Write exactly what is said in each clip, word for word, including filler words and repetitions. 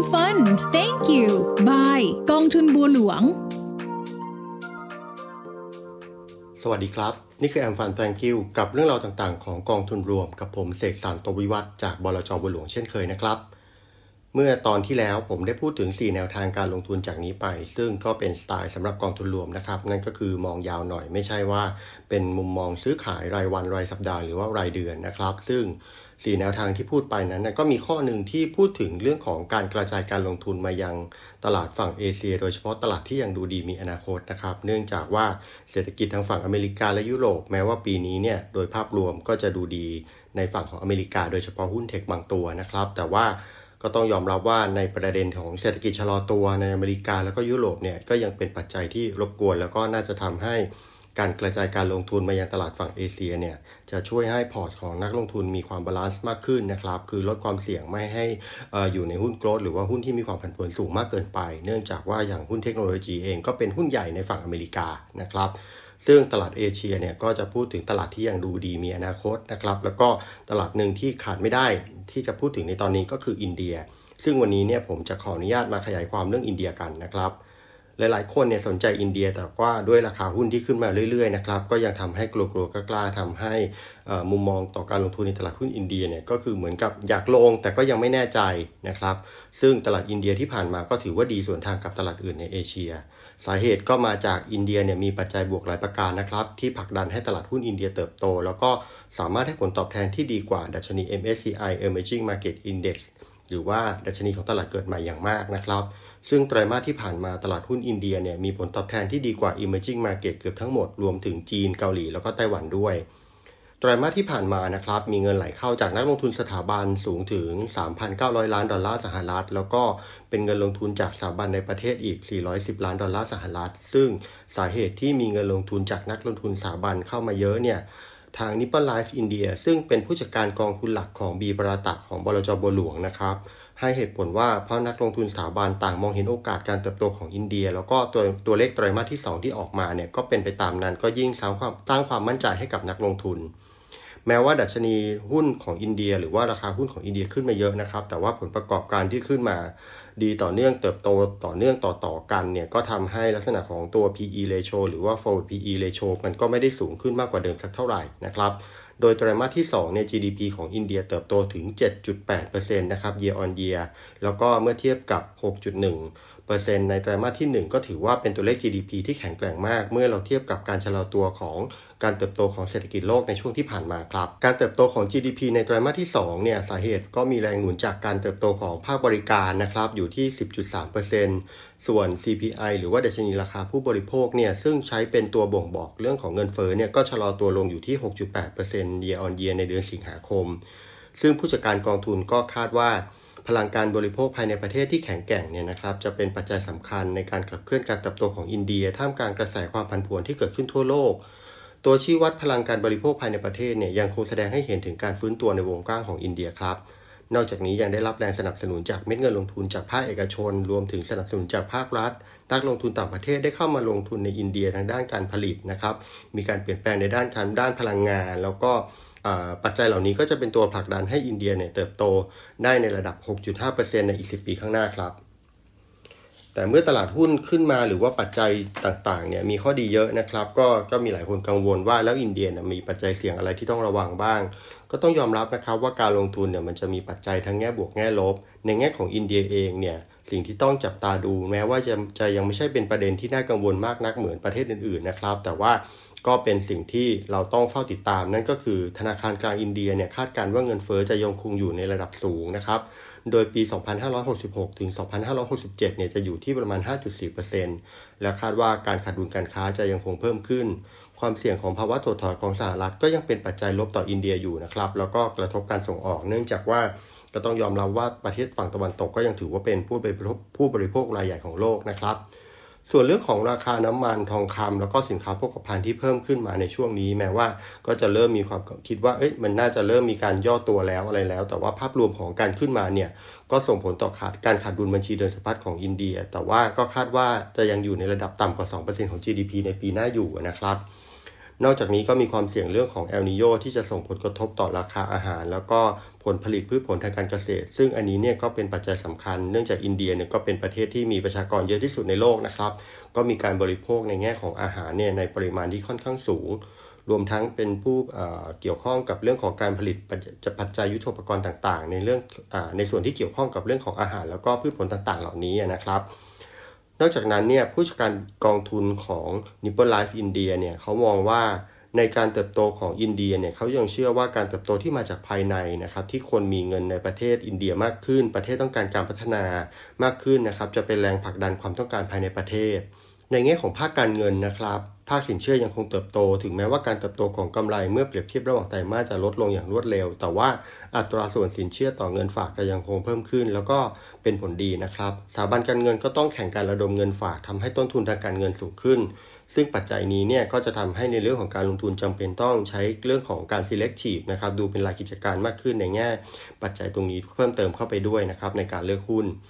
Investment Fund Thank you Bye กองทุนบัวหลวงสวัสดีครับนี่คือแอมฟัน Thank you กับเรื่องราวต่างๆของกองทุนรวมกับผมเสกสรร โตวิวัฒน์จากบลจ.บัวหลวงเช่นเคยนะครับเมื่อตอนที่แล้วผมได้พูดถึงสี่แนวทางการลงทุนจากนี้ไปซึ่งก็เป็นสไตล์สำหรับกองทุนรวมนะครับนั่นก็คือมองยาวหน่อยไม่ใช่ว่าเป็นมุมมองซื้อขายรายวันรายสัปดาห์หรือว่ารายเดือนนะครับซึ่งสี่แนวทางที่พูดไปนั้นก็มีข้อหนึ่งที่พูดถึงเรื่องของการกระจายการลงทุนมายังตลาดฝั่งเอเชียโดยเฉพาะตลาดที่ยังดูดีมีอนาคตนะครับเนื่องจากว่าเศรษฐกิจทางฝั่งอเมริกาและยุโรปแม้ว่าปีนี้เนี่ยโดยภาพรวมก็จะดูดีในฝั่งของอเมริกาโดยเฉพาะหุ้นเทคบางตัวนะครับแต่ว่าก็ต้องยอมรับว่าในประเด็นของเศรษฐกิจชะลอตัวในอเมริกาแล้วก็ยุโรปเนี่ยก็ยังเป็นปัจจัยที่รบกวนแล้วก็น่าจะทำให้การกระจายการลงทุนมายังตลาดฝั่งเอเชียเนี่ยจะช่วยให้พอร์ตของนักลงทุนมีความบาลานซ์มากขึ้นนะครับคือลดความเสี่ยงไม่ให้เอ่ออยู่ในหุ้นโกรทหรือว่าหุ้นที่มีความผันผวนสูงมากเกินไปเนื่องจากว่าอย่างหุ้นเทคโนโลยีเองก็เป็นหุ้นใหญ่ในฝั่งอเมริกานะครับซึ่งตลาดเอเชียเนี่ยก็จะพูดถึงตลาดที่ยังดูดีมีอนาคตนะครับแล้วก็ตลาดหนึ่งที่ขาดไม่ได้ที่จะพูดถึงในตอนนี้ก็คืออินเดียซึ่งวันนี้เนี่ยผมจะขออนุญาตมาขยายความเรื่องอินเดียกันนะครับหลายๆคนเนี่ยสนใจอินเดียแต่ว่าด้วยราคาหุ้นที่ขึ้นมาเรื่อยๆนะครับก็ยังทำให้กลัวๆกล้าๆทำให้มุมมองต่อการลงทุนในตลาดหุ้นอินเดียเนี่ยก็คือเหมือนกับอยากลงแต่ก็ยังไม่แน่ใจนะครับซึ่งตลาดอินเดียที่ผ่านมาก็ถือว่าดีส่วนทางกับตลาดอื่นในเอเชียสาเหตุก็มาจากอินเดียเนี่ยมีปัจจัยบวกหลายประการนะครับที่ผลักดันให้ตลาดหุ้นอินเดียเติบโตแล้วก็สามารถให้ผลตอบแทนที่ดีกว่าดัชนี เอ็ม เอส ซี ไอ Emerging Market Index หรือว่าดัชนีของตลาดเกิดใหม่อย่างมากนะครับซึ่งไตรมาสที่ผ่านมาตลาดหุ้นอินเดียเนี่ยมีผลตอบแทนที่ดีกว่า Emerging Market เกือบทั้งหมดรวมถึงจีนเกาหลีแล้วก็ไต้หวันด้วยไตรมาสที่ผ่านมานะครับมีเงินไหลเข้าจากนักลงทุนสถาบันสูงถึง สามพันเก้าร้อยล้านดอลลาร์สหรัฐแล้วก็เป็นเงินลงทุนจากสถาบันในประเทศอีกสี่ร้อยสิบล้านดอลลาร์สหรัฐซึ่งสาเหตุที่มีเงินลงทุนจากนักลงทุนสถาบันเข้ามาเยอะเนี่ยทาง Nippon Life India ซึ่งเป็นผู้จัดการกองทุนหลักของบีปราตะของบลจ.บัวหลวงนะครับให้เหตุผลว่าเพราะนักลงทุนสถาบันต่างมองเห็นโอกาสการเติบโตของอินเดียแล้วก็ตัวตัวเลขไตรมาสที่สองที่ออกมาเนี่ยก็เป็นไปตามนั้นก็ยิ่งสร้างความสร้างความมั่นใจให้กับนักลงทุนแม้ว่าดัชนีหุ้นของอินเดียหรือว่าราคาหุ้นของอินเดียขึ้นมาเยอะนะครับแต่ว่าผลประกอบการที่ขึ้นมาดีต่อเนื่องเติบโตต่อเนื่องต่อต่อกันเนี่ยก็ทำให้ลักษณะของตัว พี อี ratio หรือว่า forward พี อี ratio มันก็ไม่ได้สูงขึ้นมากกว่าเดิมสักเท่าไหร่นะครับโดยไตรมาสที่สองเนี่ย จี ดี พี ของอินเดียเติบโตถึง เจ็ดจุดแปดเปอร์เซ็นต์ นะครับ year on year แล้วก็เมื่อเทียบกับ หกจุดหนึ่งเปอร์เซ็นต์ ในไตรมาสที่หนึ่งก็ถือว่าเป็นตัวเลข จี ดี พี ที่แข็งแกร่งมากเมื่อเราเทียบกับการชะลอตัวของการเติบโตของเศรษฐกิจโลกในช่วงที่ผ่านมาครับการเติบโตของ จี ดี พี ในไตรมาสที่สองเนี่ยสาเหตุก็มีแรงหนุนจากการเติบโตของภาคบริการนะครับอยู่ที่ สิบจุดสามเปอร์เซ็นต์ ส่วน ซี พี ไอ หรือว่าดัชนีราคาผู้บริโภคเนี่ยซึ่งใช้เป็นตัวบ่งบอกเรื่องของเงินเฟ้อเนี่ยก็ชะลอตัวลงอยู่ที่ หกจุดแปดเปอร์เซ็นต์ year on year ในเดือนสิงหาคมซึ่งผู้จัดการกองทุนก็คาดว่าพลังการบริโภคภายในประเทศที่แข็งแกร่งเนี่ยนะครับจะเป็นปัจจัยสำคัญในการขับเคลื่อนการเติบโตของอินเดียท่ามกลางกระแสความผันผวนที่เกิดขึ้นทั่วโลกตัวชี้วัดพลังการบริโภคภายในประเทศเนี่ยยังคงแสดงให้เห็นถึงการฟื้นตัวในวงกว้างของอินเดียครับนอกจากนี้ยังได้รับแรงสนับสนุนจากเม็ดเงินลงทุนจากภาคเอกชนรวมถึงสนับสนุนจากภาครัฐนักลงทุนต่างประเทศได้เข้ามาลงทุนในอินเดียทางด้านการผลิตนะครับมีการเปลี่ยนแปลงในด้านการด้านพลังงานแล้วก็ปัจจัยเหล่านี้ก็จะเป็นตัวผลักดันให้อินเดียเนี่ยเติบโตได้ในระดับ หกจุดห้าเปอร์เซ็นต์ ในอีกสิบปีข้างหน้าครับแต่เมื่อตลาดหุ้นขึ้นมาหรือว่าปัจจัยต่างๆเนี่ยมีข้อดีเยอะนะครับก็ก็มีหลายคนกังวลว่าแล้วอินเดียมีปัจจัยเสี่ยงอะไรที่ต้องระวังบ้างก็ต้องยอมรับนะครับว่าการลงทุนเนี่ยมันจะมีปัจจัยทั้งแง่บวกแง่ลบในแง่ของอินเดียเองเนี่ยสิ่งที่ต้องจับตาดูแม้ว่าจะจะยังไม่ใช่เป็นประเด็นที่น่ากังวลมากนักเหมือนประเทศอื่นๆนะครับแต่ว่าก็เป็นสิ่งที่เราต้องเฝ้าติดตามนั่นก็คือธนาคารกลางอินเดียเนี่ยคาดการณ์ว่าเงินเฟ้อจะยังคงอยู่ในระดับสูงนะครับโดยปีสองพันห้าร้อยหกสิบหกถึงสองพันห้าร้อยหกสิบเจ็ดเนี่ยจะอยู่ที่ประมาณ ห้าจุดสี่เปอร์เซ็นต์ และคาดว่าการขาดดุลการค้าจะยังคงเพิ่มขึ้นความเสี่ยงของภาวะถดถอยของสหรัฐก็ยังเป็นปัจจัยลบต่ออินเดียอยู่นะครับแล้วก็กระทบการส่งออกเนื่องจากว่าก็ต้องยอมรับว่าประเทศฝั่งตะวันตกก็ยังถือว่าเป็นผู้บริโภคผู้บริโภครายใหญ่ของโลกนะครับส่วนเรื่องของราคาน้ำมันทองคำแล้วก็สินค้าโภคภัณฑ์ที่เพิ่มขึ้นมาในช่วงนี้แม้ว่าก็จะเริ่มมีความคิดว่าเอ้ยมันน่าจะเริ่มมีการย่อตัวแล้วอะไรแล้วแต่ว่าภาพรวมของการขึ้นมาเนี่ยก็ส่งผลต่อขาดการขาดดุลบัญชีเดินสะพัดของอินเดียแต่ว่าก็คาดว่าจะยังอยู่ในระดับต่ำกว่า สองเปอร์เซ็นต์ ของ จี ดี พี ในปีหน้าอยู่นะครับ นอกจากนี้ก็มีความเสี่ยงเรื่องของเอลนีโญที่จะส่งผลกระทบต่อราคาอาหารแล้วก็ผลผลิตพืชผลทางการเกษตรซึ่งอันนี้เนี่ยก็เป็นปัจจัยสำคัญเนื่องจากอินเดียเนี่ยก็เป็นประเทศที่มีประชากรเยอะที่สุดในโลกนะครับก็มีการบริโภคในแง่ของอาหารเนี่ยในปริมาณที่ค่อนข้างสูงรวมทั้งเป็นผู้เกี่ยวข้องกับเรื่องของการผลิตปัจจัยยุทโธปกรณ์ต่างๆในเรื่องในส่วนที่เกี่ยวข้องกับเรื่องของอาหารแล้วก็พืชผลต่างๆเหล่านี้นะครับนอกจากนั้นเนี่ยผู้จัดการกองทุนของ Nippon Life India เนี่ยเขามองว่าในการเติบโตของอินเดียเนี่ยเขายังเชื่อว่าการเติบโตที่มาจากภายในนะครับที่คนมีเงินในประเทศอินเดียมากขึ้นประเทศต้องการการพัฒนามากขึ้นนะครับจะเป็นแรงผลักดันความต้องการภายในประเทศในแง่ของภาคการเงินนะครับภาคสินเชื่อยังคงเติบโตถึงแม้ว่าการเติบโตของกำไรเมื่อเปรียบเทียบระหว่างไตรมาสจะลดลงอย่างรวดเร็วแต่ว่าอัตราส่วนสินเชื่อต่อเงินฝากก็ยังคงเพิ่มขึ้นแล้วก็เป็นผลดีนะครับสถาบันการเงินก็ต้องแข่งการระดมเงินฝากทำให้ต้นทุนทางการเงินสูงขึ้นซึ่งปัจจัยนี้เนี่ยก็จะทำให้ในเรื่องของการลงทุนจำเป็นต้องใช้เรื่องของการ selective นะครับดูเป็นรายกิจการมากขึ้นในแง่ปัจจัยตรงนี้เพิ่มเติมเข้าไปด้วยนะครับในการเลือกหุ้น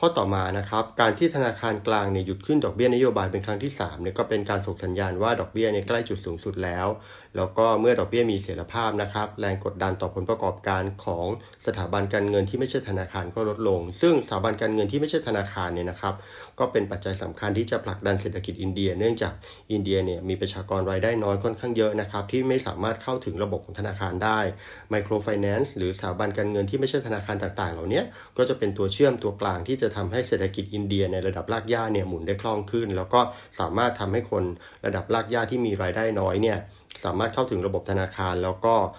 ข้อต่อมานะครับการที่ธนาคารกลางเนี่ยหยุดขึ้นดอกเบี้ยนโยบายเป็นครั้งที่สามเนี่ยก็เป็นการส่งสัญญาณว่าดอกเบี้ยเนี่ยใกล้จุดสูงสุดแล้วแล้วก็เมื่อดอกเบี้ยมีเสถียรภาพนะครับแรงกดดันต่อผลประกอบการของสถาบันการเงินที่ไม่ใช่ธนาคารก็ลดลงซึ่งสถาบันการเงินที่ไม่ใช่ธนาคารเนี่ยนะครับก็เป็นปัจจัยสำคัญที่จะผลักดันเศรษฐกิจอินเดียเนื่องจากอินเดียเนี่ยมีประชากรรายได้น้อยค่อนข้างเยอะนะครับที่ไม่สามารถเข้าถึงระบบของธนาคารได้ไมโครไฟแนนซ์หรือสถาบันการเงินที่ไม่ใช่ธนาคารต่างๆเหล่านี้ก็จะเป็นตัวเชื่อมตัวกลางที่จะทำให้เศรษฐกิจอินเดียในระดับรากหญ้าเนี่ยหมุนได้คล่องขึ้นแล้วก็สามารถทำให้คนระดับรากหญ้าที่มีรายได้น้อยเนี่ยสามารถเข้าถึงระบบธนาคารแล้วก็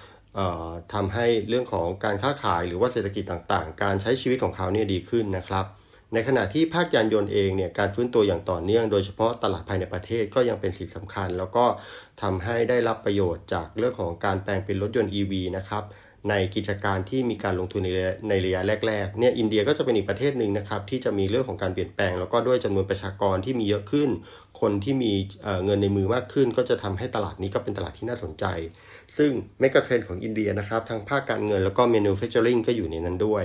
ทำให้เรื่องของการค้าขายหรือว่าเศรษฐกิจต่างๆการใช้ชีวิตของเขาเนี่ยดีขึ้นนะครับในขณะที่ภาคยานยนต์เองเนี่ยการฟื้นตัวอย่างต่อเนื่องโดยเฉพาะตลาดภายในประเทศก็ยังเป็นสิ่งสำคัญแล้วก็ทำให้ได้รับประโยชน์จากเรื่องของการแปลงเป็นรถยนต์ อี วี นะครับในกิจการที่มีการลงทุนในในระยะแรกๆเนี่ยอินเดียก็จะเป็นอีกประเทศหนึ่งนะครับที่จะมีเรื่องของการเปลี่ยนแปลงแล้วก็ด้วยจำนวนประชากรที่มีเยอะขึ้นคนที่มีเงินในมือมากขึ้นก็จะทำให้ตลาดนี้ก็เป็นตลาดที่น่าสนใจซึ่งเมกะเทรนด์ของอินเดียนะครับทั้งภาคการเงินแล้วก็ manufacturing ก็อยู่ในนั้นด้วย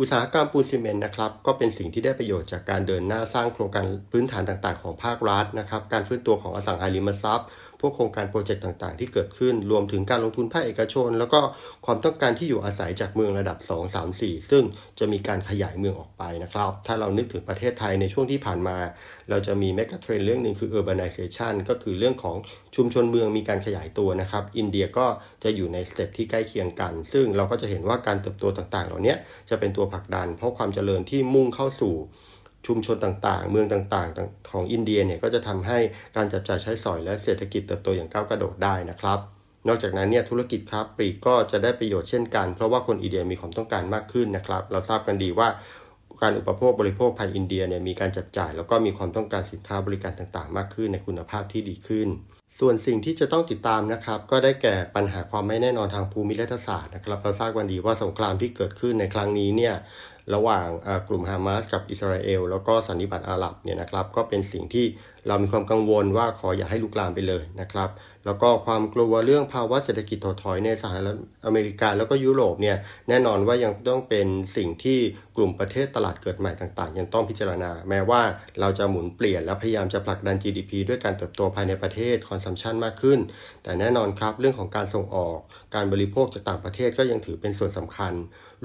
อุตสาหกรรมปูนซีเมนต์นะครับก็เป็นสิ่งที่ได้ประโยชน์จากการเดินหน้าสร้างโครงการพื้นฐานต่างๆของภาครัฐนะครับการฟื้นตัวของอสังหาริมทรัพย์พวกโครงการโปรเจกต์ต่างๆที่เกิดขึ้นรวมถึงการลงทุนภาคเอกชนแล้วก็ความต้องการที่อยู่อาศัยจากเมืองระดับสอง สาม สี่ซึ่งจะมีการขยายเมืองออกไปนะครับถ้าเรานึกถึงประเทศไทยในช่วงที่ผ่านมาเราจะมีเมกะเทรนด์เรื่องนึงคือ urbanization ก็คือเรื่องของชุมชนเมืองมีการขยายตัวนะครับอินเดียก็จะอยู่ในสเต็ปที่ใกล้เคียงกันซึ่งเราก็จะเห็นว่าการเติบโตต่างๆเหล่านี้จะเป็นตัวผลักดันเพราะความเจริญที่มุ่งเข้าสู่ชุมชนต่างๆเมืองต่างๆของอินเดียเนี่ยก็จะทำให้การจับจ่ายใช้สอยและเศรษฐกิจเติบโตอย่างก้าวกระโดดได้นะครับนอกจากนั้นเนี่ยธุรกิจค้าปลีกก็จะได้ประโยชน์เช่นกันเพราะว่าคนอินเดียมีความต้องการมากขึ้นนะครับเราทราบกันดีว่าการอุปโภคบริโภคภายอินเดียเนี่ยมีการจับจ่ายแล้วก็มีความต้องการสินค้าบริการต่างๆมากขึ้นในคุณภาพที่ดีขึ้นส่วนสิ่งที่จะต้องติดตามนะครับก็ได้แก่ปัญหาความไม่แน่นอนทางภูมิรัฐศาสตร์นะครับเราทราบกันดีว่าสงครามที่เกิดขึ้นในครั้งนี้เนี่ยระหว่างกลุ่มฮามาสกับอิสราเอลแล้วก็สันนิบาตอาหรับเนี่ยนะครับก็เป็นสิ่งที่เรามีความกังวลว่าขออย่าให้ลุกลามไปเลยนะครับแล้วก็ความกลัวเรื่องภาวะเศรษฐกิจถดถอยในสหรัฐอเมริกาแล้วก็ยุโรปเนี่ยแน่นอนว่ายังต้องเป็นสิ่งที่กลุ่มประเทศตลาดเกิดใหม่ต่างๆยังต้องพิจารณาแม้ว่าเราจะหมุนเปลี่ยนและพยายามจะผลักดัน จี ดี พี ด้วยการเติบโตภายในประเทศคอนซัมชันมากขึ้นแต่แน่นอนครับเรื่องของการส่งออกการบริโภคจากต่างประเทศก็ยังถือเป็นส่วนสำคัญ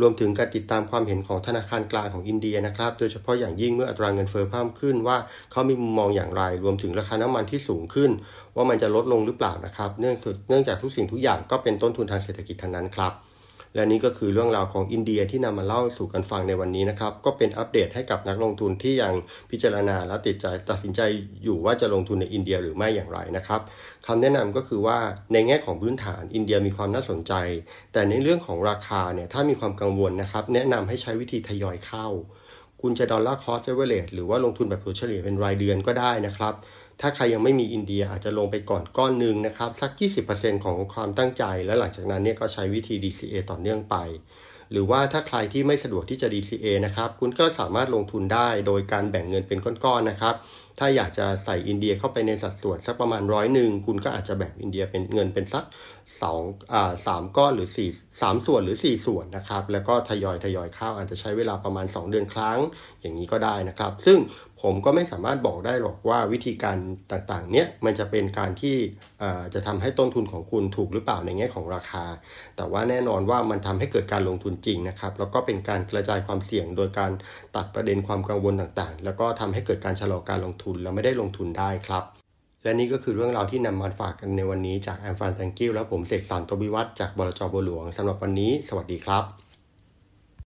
รวมถึงการติดตามความเห็นของธนาคารกลางของอินเดียนะครับโดยเฉพาะอย่างยิ่งเมื่ออัตราเงินเฟ้อเพิ่มขึ้นว่าเขามีมุมมองอย่างไรรวมถึงราคาน้ำมันที่สูงขึ้นว่ามันจะลดลงหรือเปล่านะครับเนื่องเนื่องจากทุกสิ่งทุกอย่างก็เป็นต้นทุนทางเศรษฐกิจทั้งนั้นครับและนี่ก็คือเรื่องราวของอินเดียที่นำมาเล่าสู่กันฟังในวันนี้นะครับก็เป็นอัปเดตให้กับนักลงทุนที่ยังพิจารณาและติดใจตัดสินใจอยู่ว่าจะลงทุนในอินเดียหรือไม่อย่างไรนะครับคำแนะนำก็คือว่าในแง่ของพื้นฐานอินเดียมีความน่าสนใจแต่ในเรื่องของราคาเนี่ยถ้ามีความกังวลนะครับแนะนำให้ใช้วิธีทยอยเข้าคุณจะดอลลาร์คอสเอเวอเรจหรือว่าลงทุนแบบถัวเฉลี่ยเป็นรายเดือนก็ได้นะครับถ้าใครยังไม่มีอินเดียอาจจะลงไปก่อนก้อนหนึ่งนะครับสัก ยี่สิบเปอร์เซ็นต์ ของความตั้งใจและหลังจากนั้นเนี่ยก็ใช้วิธี ดี ซี เอ ต่อเนื่องไปหรือว่าถ้าใครที่ไม่สะดวกที่จะ ดี ซี เอ นะครับคุณก็สามารถลงทุนได้โดยการแบ่งเงินเป็นก้อนๆนะครับถ้าอยากจะใส่อินเดียเข้าไปในสัดส่วนสักประมาณร้อยหนึ่งคุณก็อาจจะแบ่งอินเดียเป็นเงินเป็นสัก สองอ่าสามก้อนหรือสี่ สามส่วนหรือสี่ส่วนนะครับแล้วก็ทยอยทยอยเข้าอาจจะใช้เวลาประมาณสองเดือนครั้งอย่างนี้ก็ได้นะครับซึ่งผมก็ไม่สามารถบอกได้หรอกว่าวิธีการต่างๆเนี้ยมันจะเป็นการที่จะทำให้ต้นทุนของคุณถูกหรือเปล่าในแง่ของราคาแต่ว่าแน่นอนว่ามันทำให้เกิดการลงทุนจริงนะครับแล้วก็เป็นการกระจายความเสี่ยงโดยการตัดประเด็นความกังวลต่างๆแล้วก็ทำให้เกิดการชะลอการลงทุนและไม่ได้ลงทุนได้ครับและนี่ก็คือเรื่องราวที่นำมาฝากกันในวันนี้จากแอมฟานแทงกิ้วและผมเสกสรร ตวิวัฒน์จากบลจ.บัวหลวงสำหรับวันนี้สวัสดีครับ